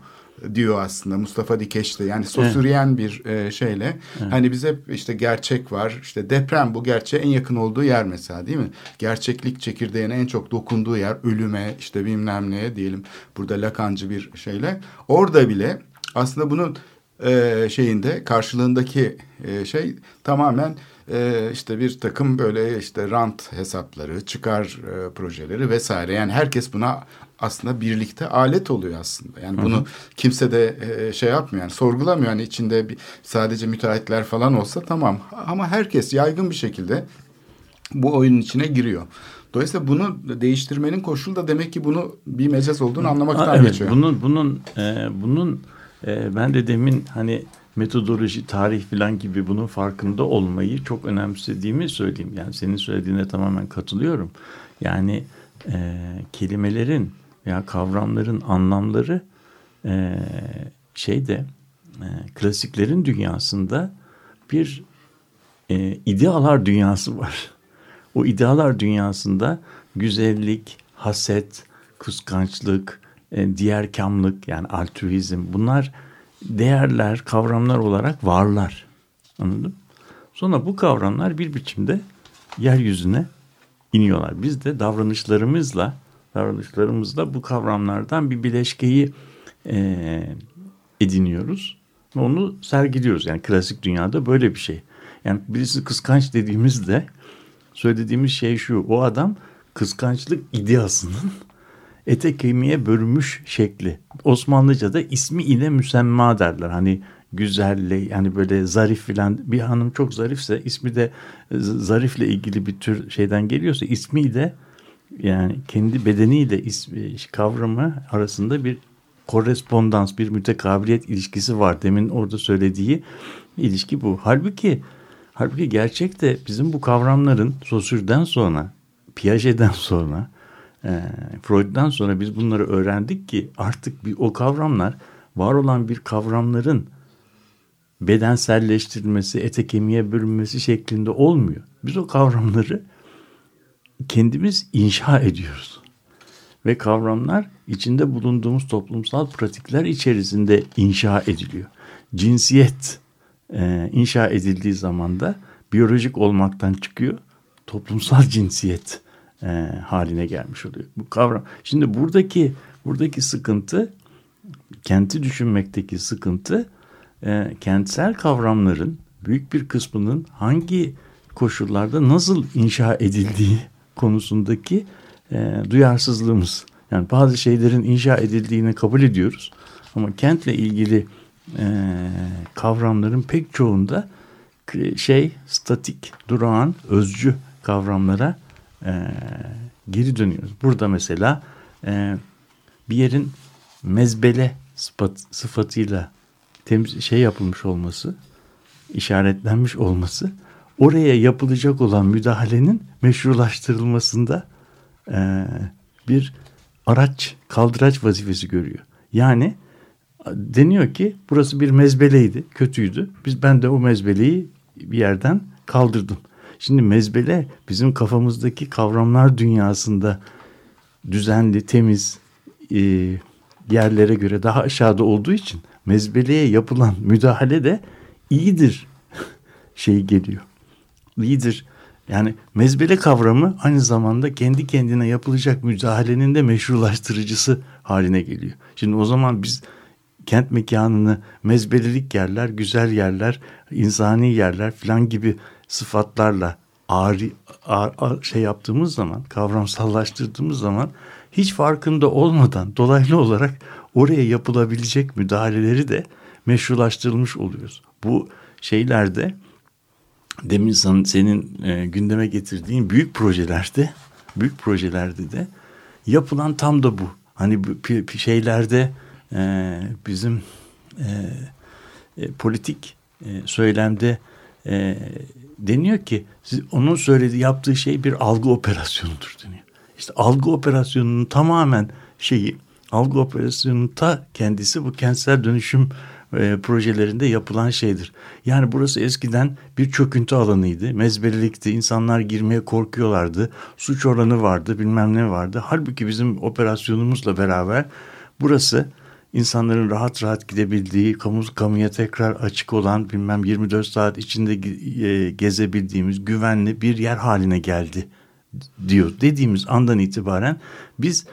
diyor aslında Mustafa Dikeç de. Yani Saussure'yen evet. bir şeyle evet. hani bize işte gerçek var, işte deprem bu gerçeğe en yakın olduğu yer mesela, değil mi? Gerçeklik çekirdeğine en çok dokunduğu yer, ölüme, işte bilmem neye diyelim, burada Lacancı bir şeyle, orada bile aslında bunun e, şeyinde karşılığındaki e, şey tamamen e, işte bir takım böyle işte rant hesapları, çıkar e, projeleri vesaire, yani herkes buna aslında birlikte alet oluyor aslında. Yani bunu hı hı. kimse de e, şey yapmıyor, yani sorgulamıyor. Yani içinde bir, sadece müteahhitler falan olsa tamam. Ama herkes yaygın bir şekilde bu oyunun içine giriyor. Dolayısıyla bunu değiştirmenin koşulu da demek ki bunu bir mecaz olduğunu anlamaktan ha, evet, geçiyor. Bunun, bunun, e, bunun e, ben de demin hani metodoloji, tarih falan gibi bunun farkında olmayı çok önemsediğimi söyleyeyim. Yani senin söylediğine tamamen katılıyorum. Yani e, kelimelerin ya kavramların anlamları e, şeyde e, klasiklerin dünyasında bir e, idealar dünyası var. O idealar dünyasında güzellik, haset, kıskançlık, e, diğerkamlık, yani altruizm, bunlar değerler, kavramlar olarak varlar. Anladın mı? Sonra bu kavramlar bir biçimde yeryüzüne iniyorlar. Biz de davranışlarımızla davranışlarımızda bu kavramlardan bir bileşkeyi e, ediniyoruz. Onu sergiliyoruz. Yani klasik dünyada böyle bir şey. Yani birisi kıskanç dediğimizde söylediğimiz şey şu: o adam kıskançlık ideasının ete kemiğe bölünmüş şekli. Osmanlıca'da ismi ile müsemma derler. Hani güzelliği, yani böyle zarif filan, bir hanım çok zarifse ismi de zarifle ilgili bir tür şeyden geliyorsa ismi de, yani kendi bedeniyle ismi, kavramı arasında bir korespondans, bir mütekabiliyet ilişkisi var. Demin orada söylediği ilişki bu. Halbuki halbuki gerçekte bizim bu kavramların Saussure'den sonra, Piaget'den sonra, e, Freud'dan sonra biz bunları öğrendik ki artık bir, o kavramlar, var olan bir kavramların bedenselleştirilmesi, ete kemiğe bölünmesi şeklinde olmuyor. Biz o kavramları kendimiz inşa ediyoruz. Ve kavramlar içinde bulunduğumuz toplumsal pratikler içerisinde inşa ediliyor. Cinsiyet e, inşa edildiği zaman da biyolojik olmaktan çıkıyor, toplumsal cinsiyet e, haline gelmiş oluyor. Bu kavram. Şimdi buradaki buradaki sıkıntı, kenti düşünmekteki sıkıntı, e, kentsel kavramların büyük bir kısmının hangi koşullarda nasıl inşa edildiği konusundaki e, duyarsızlığımız. Yani bazı şeylerin inşa edildiğini kabul ediyoruz ama kentle ilgili e, kavramların pek çoğunda şey statik, durağan, özcü kavramlara e, geri dönüyoruz. Burada mesela e, bir yerin mezbele sıfat, sıfatıyla temiz, şey yapılmış olması, işaretlenmiş olması, oraya yapılacak olan müdahalenin meşrulaştırılmasında e, bir araç, kaldıraç vazifesi görüyor. Yani deniyor ki burası bir mezbeleydi, kötüydü. Biz ben de o mezbeleyi bir yerden kaldırdım. Şimdi mezbele bizim kafamızdaki kavramlar dünyasında düzenli, temiz e, yerlere göre daha aşağıda olduğu için mezbeleye yapılan müdahale de iyidir şeyi geliyor. İyidir. Yani mezbele kavramı aynı zamanda kendi kendine yapılacak müdahalenin de meşrulaştırıcısı haline geliyor. Şimdi o zaman biz kent mekanını mezbelelik yerler, güzel yerler, insani yerler filan gibi sıfatlarla ağır, ağır, ağır şey yaptığımız zaman, kavramsallaştırdığımız zaman hiç farkında olmadan dolaylı olarak oraya yapılabilecek müdahaleleri de meşrulaştırılmış oluyoruz. Bu şeylerde demin senin, senin e, gündeme getirdiğin büyük projelerde, büyük projelerde de yapılan tam da bu. Hani p- p- şeylerde e, bizim e, e, politik e, söylemde e, deniyor ki siz, onun söylediği, yaptığı şey bir algı operasyonudur deniyor. İşte algı operasyonunun tamamen şeyi, algı operasyonunun ta kendisi bu kentsel dönüşüm E, projelerinde yapılan şeydir. Yani burası eskiden bir çöküntü alanıydı. Mezbelelikti. İnsanlar girmeye korkuyorlardı. Suç oranı vardı. Bilmem ne vardı. Halbuki bizim operasyonumuzla beraber burası insanların rahat rahat gidebildiği, kamu kamuya tekrar açık olan, bilmem yirmi dört saat içinde e, gezebildiğimiz güvenli bir yer haline geldi diyor. Dediğimiz andan itibaren biz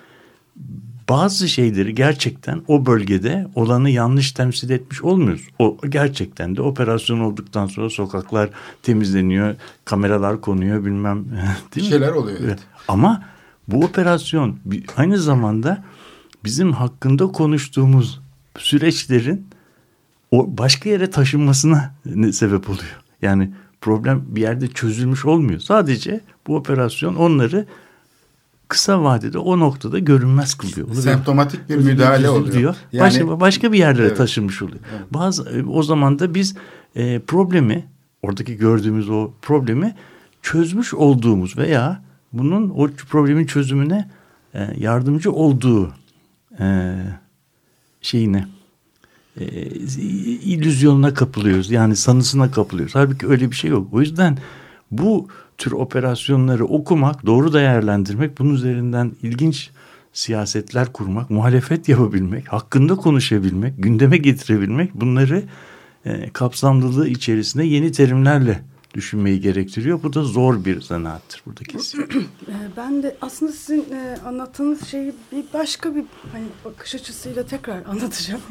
bazı şeyleri gerçekten o bölgede olanı yanlış temsil etmiş olmuyoruz. O gerçekten de operasyon olduktan sonra sokaklar temizleniyor, kameralar konuyor, bilmem değil mi? Şeyler oluyor. Evet. Ama bu operasyon aynı zamanda bizim hakkında konuştuğumuz süreçlerin başka yere taşınmasına sebep oluyor. Yani problem bir yerde çözülmüş olmuyor. Sadece bu operasyon onları kısa vadede o noktada görünmez kılıyor. Onu semptomatik bir müdahale oluyor. Diyor. Yani, başka, başka bir yerlere evet, taşınmış oluyor. Evet. Bazı, o zaman da biz e, problemi, oradaki gördüğümüz o problemi çözmüş olduğumuz veya bunun o problemin çözümüne e, yardımcı olduğu e, şeyine, e, illüzyonuna kapılıyoruz. Yani sanısına kapılıyoruz. Halbuki öyle bir şey yok. O yüzden bu tür operasyonları okumak, doğru değerlendirmek, bunun üzerinden ilginç siyasetler kurmak, muhalefet yapabilmek, hakkında konuşabilmek, gündeme getirebilmek, bunları e, kapsamlılığı içerisinde yeni terimlerle düşünmeyi gerektiriyor. Bu da zor bir zanaattir buradaki. Ben de aslında sizin anlattığınız şeyi bir başka bir hani bakış açısıyla tekrar anlatacağım.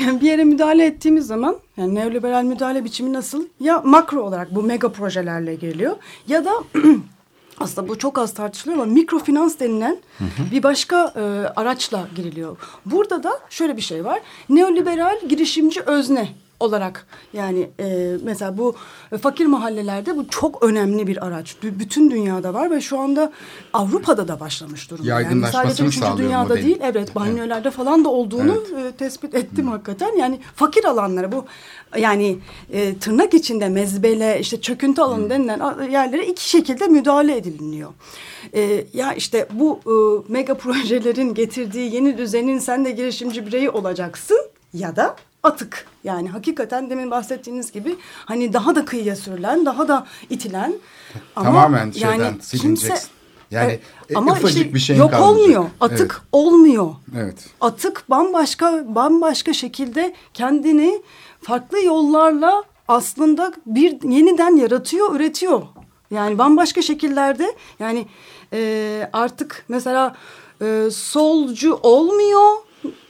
Yani bir yere müdahale ettiğimiz zaman, yani neoliberal müdahale biçimi nasıl? Ya makro olarak bu mega projelerle geliyor ya da aslında bu çok az tartışılıyor ama mikrofinans denilen hı hı. bir başka e, araçla giriliyor. Burada da şöyle bir şey var. Neoliberal girişimci özne olarak yani e, mesela bu e, fakir mahallelerde bu çok önemli bir araç. D- bütün dünyada var ve şu anda Avrupa'da da başlamış durumda. Yaygınlaşmasını sağlıyor mu değil? Sadece üçüncü dünyada değil. Evet, banyolarda falan da olduğunu evet. e, tespit ettim Hı. hakikaten. Yani fakir alanlara bu yani e, tırnak içinde mezbele işte çöküntü alanı Hı. denilen yerlere iki şekilde müdahale ediliniyor. E, ya işte bu e, mega projelerin getirdiği yeni düzenin sen de girişimci bireyi olacaksın ya da atık yani hakikaten demin bahsettiğiniz gibi hani daha da kıyıya sürülen, daha da itilen. Ama tamamen şeyden yani silineceksin. Kimse, Yani evet. Ama ufacık işte bir şeyin yok kalmayacak. Olmuyor. Atık evet. olmuyor. Evet. Atık bambaşka bambaşka şekilde kendini farklı yollarla aslında bir yeniden yaratıyor, üretiyor. Yani bambaşka şekillerde yani e, artık mesela e, solcu olmuyor,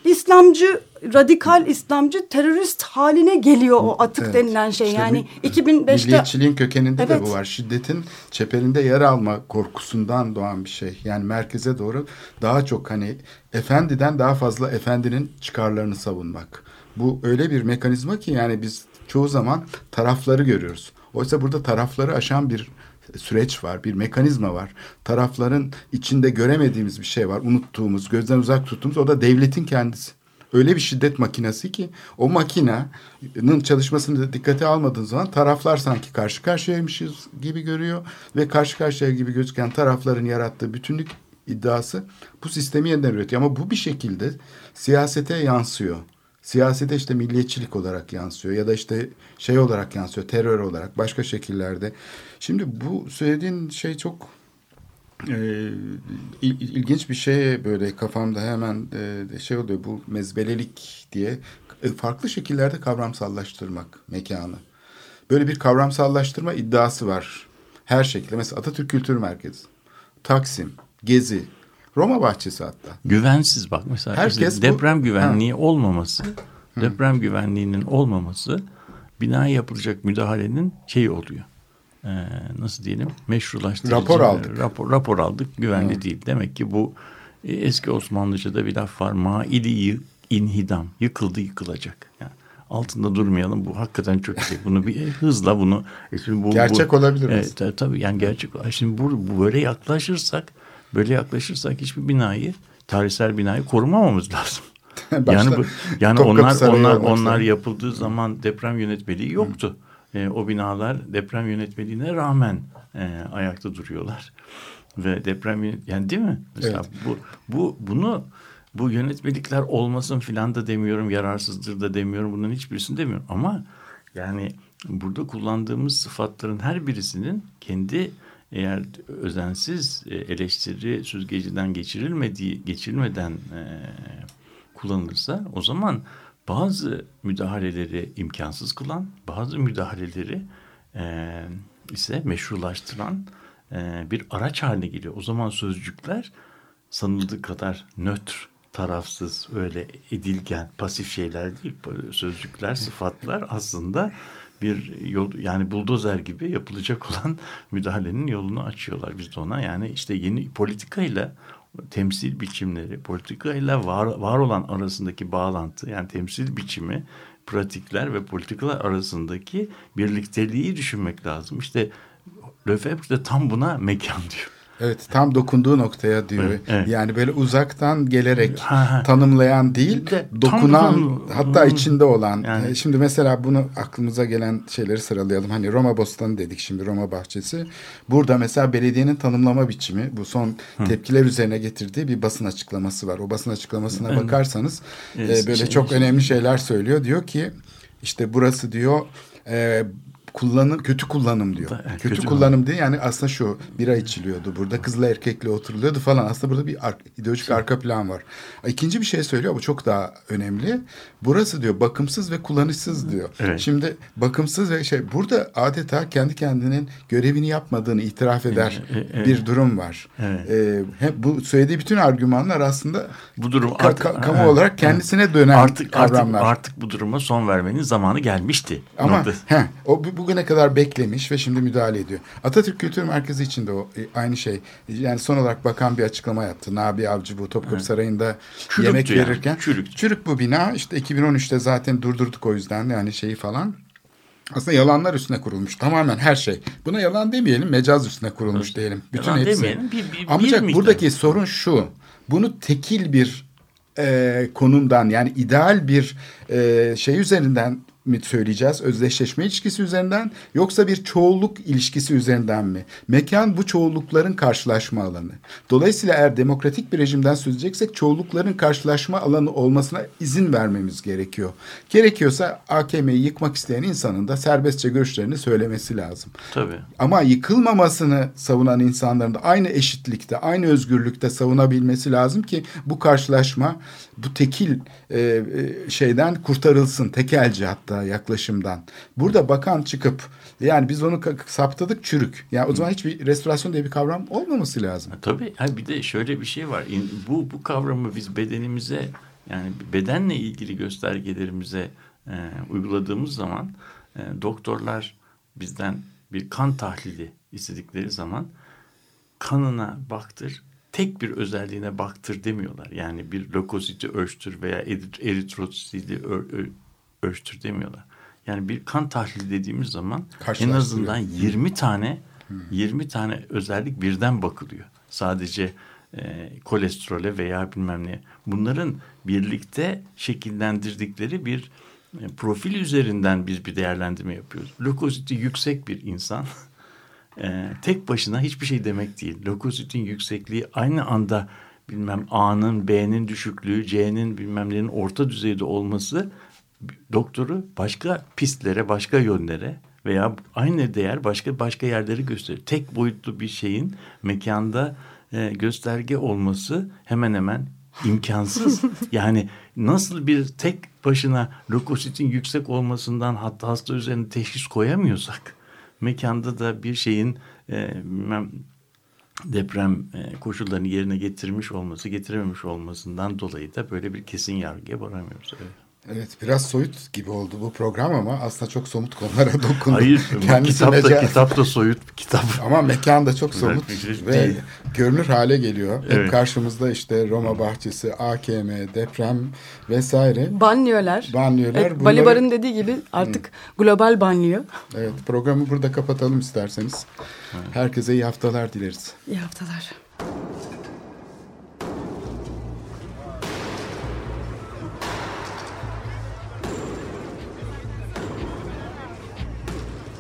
İslamcı, radikal İslamcı terörist haline geliyor o atık evet. denilen şey. İşte yani mi, iki bin beşte milliyetçiliğin kökeninde evet. de bu var. Şiddetin çeperinde yer alma korkusundan doğan bir şey. Yani merkeze doğru daha çok hani efendiden daha fazla efendinin çıkarlarını savunmak. Bu öyle bir mekanizma ki yani biz çoğu zaman tarafları görüyoruz. Oysa burada tarafları aşan bir süreç var, bir mekanizma var. Tarafların içinde göremediğimiz bir şey var, unuttuğumuz, gözden uzak tuttuğumuz, o da devletin kendisi. Öyle bir şiddet makinesi ki o makinenin çalışmasını dikkate almadığın zaman taraflar sanki karşı karşıyaymışız gibi görüyor ve karşı karşıya gibi gözüken tarafların yarattığı bütünlük iddiası bu sistemi yeniden üretiyor. Ama bu bir şekilde siyasete yansıyor. Siyasete işte milliyetçilik olarak yansıyor ya da işte şey olarak yansıyor, terör olarak, başka şekillerde. Şimdi bu söylediğin şey çok e, il, ilginç bir şey, böyle kafamda hemen e, şey oluyor, bu mezbelelik diye e, farklı şekillerde kavramsallaştırmak mekanı. Böyle bir kavramsallaştırma iddiası var her şekilde. Mesela Atatürk Kültür Merkezi, Taksim, Gezi, Roma bahçesi hatta. Güvensiz bak mesela. Herkes deprem bu... güvenliği ha. olmaması. Hı. Deprem güvenliğinin olmaması binaya yapılacak müdahalenin şeyi oluyor. Ee, nasıl diyelim? Meşrulaştırıcı. Rapor aldık. Rapor, rapor aldık. Güvenli Hı. değil. Demek ki bu e, eski Osmanlıca'da bir laf var. Maili inhidam. Yıkıldı, yıkılacak. Yani altında durmayalım. Bu hakikaten çok şey. Bunu bir e, hızla bunu. E, şimdi bu, gerçek bu, olabilir mi? E, tab- tabii yani gerçek. Şimdi bu, bu böyle yaklaşırsak Böyle yaklaşırsak hiçbir binayı, tarihsel binayı korumamamız lazım. yani bu, yani onlar onlar onlar yapıldığı zaman deprem yönetmeliği yoktu. E, o binalar deprem yönetmeliğine rağmen e, ayakta duruyorlar ve deprem yani değil mi? Mesela evet. bu bu bunu bu yönetmelikler olmasın filan da demiyorum, yararsızdır da demiyorum, bunun hiçbirisini demiyorum ama yani burada kullandığımız sıfatların her birisinin kendi eğer özensiz eleştiri süzgecinden geçirilmediği geçirilmeden e, kullanılırsa o zaman bazı müdahaleleri imkansız kılan, bazı müdahaleleri e, ise meşrulaştıran e, bir araç haline geliyor. O zaman sözcükler sanıldığı kadar nötr, tarafsız, öyle edilgen, pasif şeyler değil. Sözcükler, sıfatlar aslında bir yol, yani buldozer gibi yapılacak olan müdahalenin yolunu açıyorlar. Biz de ona yani işte yeni politikayla temsil biçimleri, politikayla var, var olan arasındaki bağlantı, yani temsil biçimi, pratikler ve politikalar arasındaki birlikteliği düşünmek lazım. İşte Lefebvre de tam buna mekan diyor. Evet, tam dokunduğu noktaya diyor. Evet, evet. Yani böyle uzaktan gelerek ha, ha. tanımlayan değil, de, dokunan tam, hatta hmm. içinde olan. Yani. Şimdi mesela bunu aklımıza gelen şeyleri sıralayalım. Hani Roma Bostanı dedik, şimdi Roma Bahçesi. Burada mesela belediyenin tanımlama biçimi, bu son Hı. tepkiler üzerine getirdiği bir basın açıklaması var. O basın açıklamasına evet. bakarsanız evet. E, böyle şey, çok şey. önemli şeyler söylüyor. Diyor ki işte burası diyor... E, kullanım, kötü kullanım diyor. Evet, kötü, kötü kullanım mi? diye yani aslında şu bira içiliyordu burada, kızla erkekle oturuluyordu falan. Aslında burada bir ar- ideolojik arka plan var. İkinci bir şey söylüyor, bu çok daha önemli. Burası diyor bakımsız ve kullanışsız diyor. Evet. Şimdi bakımsız ve şey, burada adeta kendi kendinin görevini yapmadığını itiraf eder evet, evet. bir durum var. Evet. Ee, hep bu söylediği bütün argümanlar aslında bu durum artık, ka- kamu evet, olarak kendisine evet. dönen artık, kavramlar. Artık, artık bu duruma son vermenin zamanı gelmişti. Ama heh, o bu bugüne kadar beklemiş ve şimdi müdahale ediyor. Atatürk Kültür Merkezi için de o aynı şey. Yani son olarak bakan bir açıklama yaptı. Nabi Avcı bu Topkapı evet. Sarayı'nda çürüktü yemek yani. verirken. Çürüktü. Çürük bu bina. İşte iki bin on üçte zaten durdurduk o yüzden yani şeyi falan. Aslında yalanlar üstüne kurulmuş. Tamamen her şey. Buna yalan demeyelim, mecaz üstüne kurulmuş evet. diyelim. Bütün yalan hepsi. Demeyelim. Bir, bir, Ancak bir buradaki sorun şu. Bunu tekil bir e, konumdan yani ideal bir e, şey üzerinden mi söyleyeceğiz? Özdeşleşme ilişkisi üzerinden, yoksa bir çoğulluk ilişkisi üzerinden mi? Mekan bu çoğullukların karşılaşma alanı. Dolayısıyla eğer demokratik bir rejimden söz edeceksek çoğullukların karşılaşma alanı olmasına izin vermemiz gerekiyor. Gerekiyorsa A K M'yi yıkmak isteyen insanın da serbestçe görüşlerini söylemesi lazım. Tabii. Ama yıkılmamasını savunan insanların da aynı eşitlikte, aynı özgürlükte savunabilmesi lazım ki bu karşılaşma bu tekil e, şeyden kurtarılsın. Tekelci hatta yaklaşımdan. Burada bakan çıkıp yani biz onu saptadık çürük. Yani o zaman hiçbir restorasyon diye bir kavram olmaması lazım. Tabii. Ha bir de şöyle bir şey var. Bu bu kavramı biz bedenimize, yani bedenle ilgili göstergelerimize e, uyguladığımız zaman e, doktorlar bizden bir kan tahlili istedikleri zaman kanına baktır, tek bir özelliğine baktır demiyorlar. Yani bir lökositi ölçtür veya eritrositi ölçtür demiyorlar. Yani bir kan tahlili dediğimiz zaman en azından yirmi tane hmm. yirmi tane özellik birden bakılıyor. Sadece e, kolesterole veya bilmem ne. Bunların birlikte şekillendirdikleri bir e, profil üzerinden biz bir değerlendirme yapıyoruz. Lökositi yüksek bir insan e, tek başına hiçbir şey demek değil. Lökositin yüksekliği aynı anda bilmem A'nın, B'nin düşüklüğü, C'nin bilmem nenin orta düzeyde olması doktoru başka pistlere, başka yönlere veya aynı değer başka başka yerleri gösterir. Tek boyutlu bir şeyin mekanda e, gösterge olması hemen hemen imkansız. Yani nasıl bir tek başına lökositin yüksek olmasından hatta hasta üzerine teşhis koyamıyorsak mekanda da bir şeyin e, bilmem, deprem koşullarını yerine getirmiş olması, getirememiş olmasından dolayı da böyle bir kesin yargıya varamıyoruz. Evet. Evet, biraz soyut gibi oldu bu program ama aslında çok somut konulara dokundu. Hayır, kitap da, nece... kitap da soyut kitap. Ama mekan da çok somut ve değil. Görünür hale geliyor. Evet. Hep karşımızda işte Roma bahçesi, A K M, deprem vesaire. Banliyöler. Banliyöler. Evet, bunları... Balibar'ın dediği gibi artık hmm. global banliyö. Evet, programı burada kapatalım isterseniz. Hmm. Herkese iyi haftalar dileriz. İyi haftalar.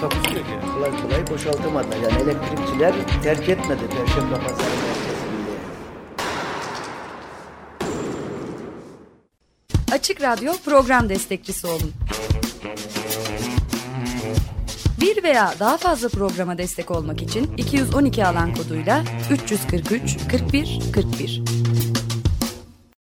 Kapatıyor ki. Kolay kolay boşaltamadı. Yani elektrikçiler terk etmedi Perşembe Pazarı merkezinde. Açık Radyo program destekçisi olun. Bir veya daha fazla programa destek olmak için iki yüz on iki alan koduyla üç yüz kırk üç kırk bir kırk bir.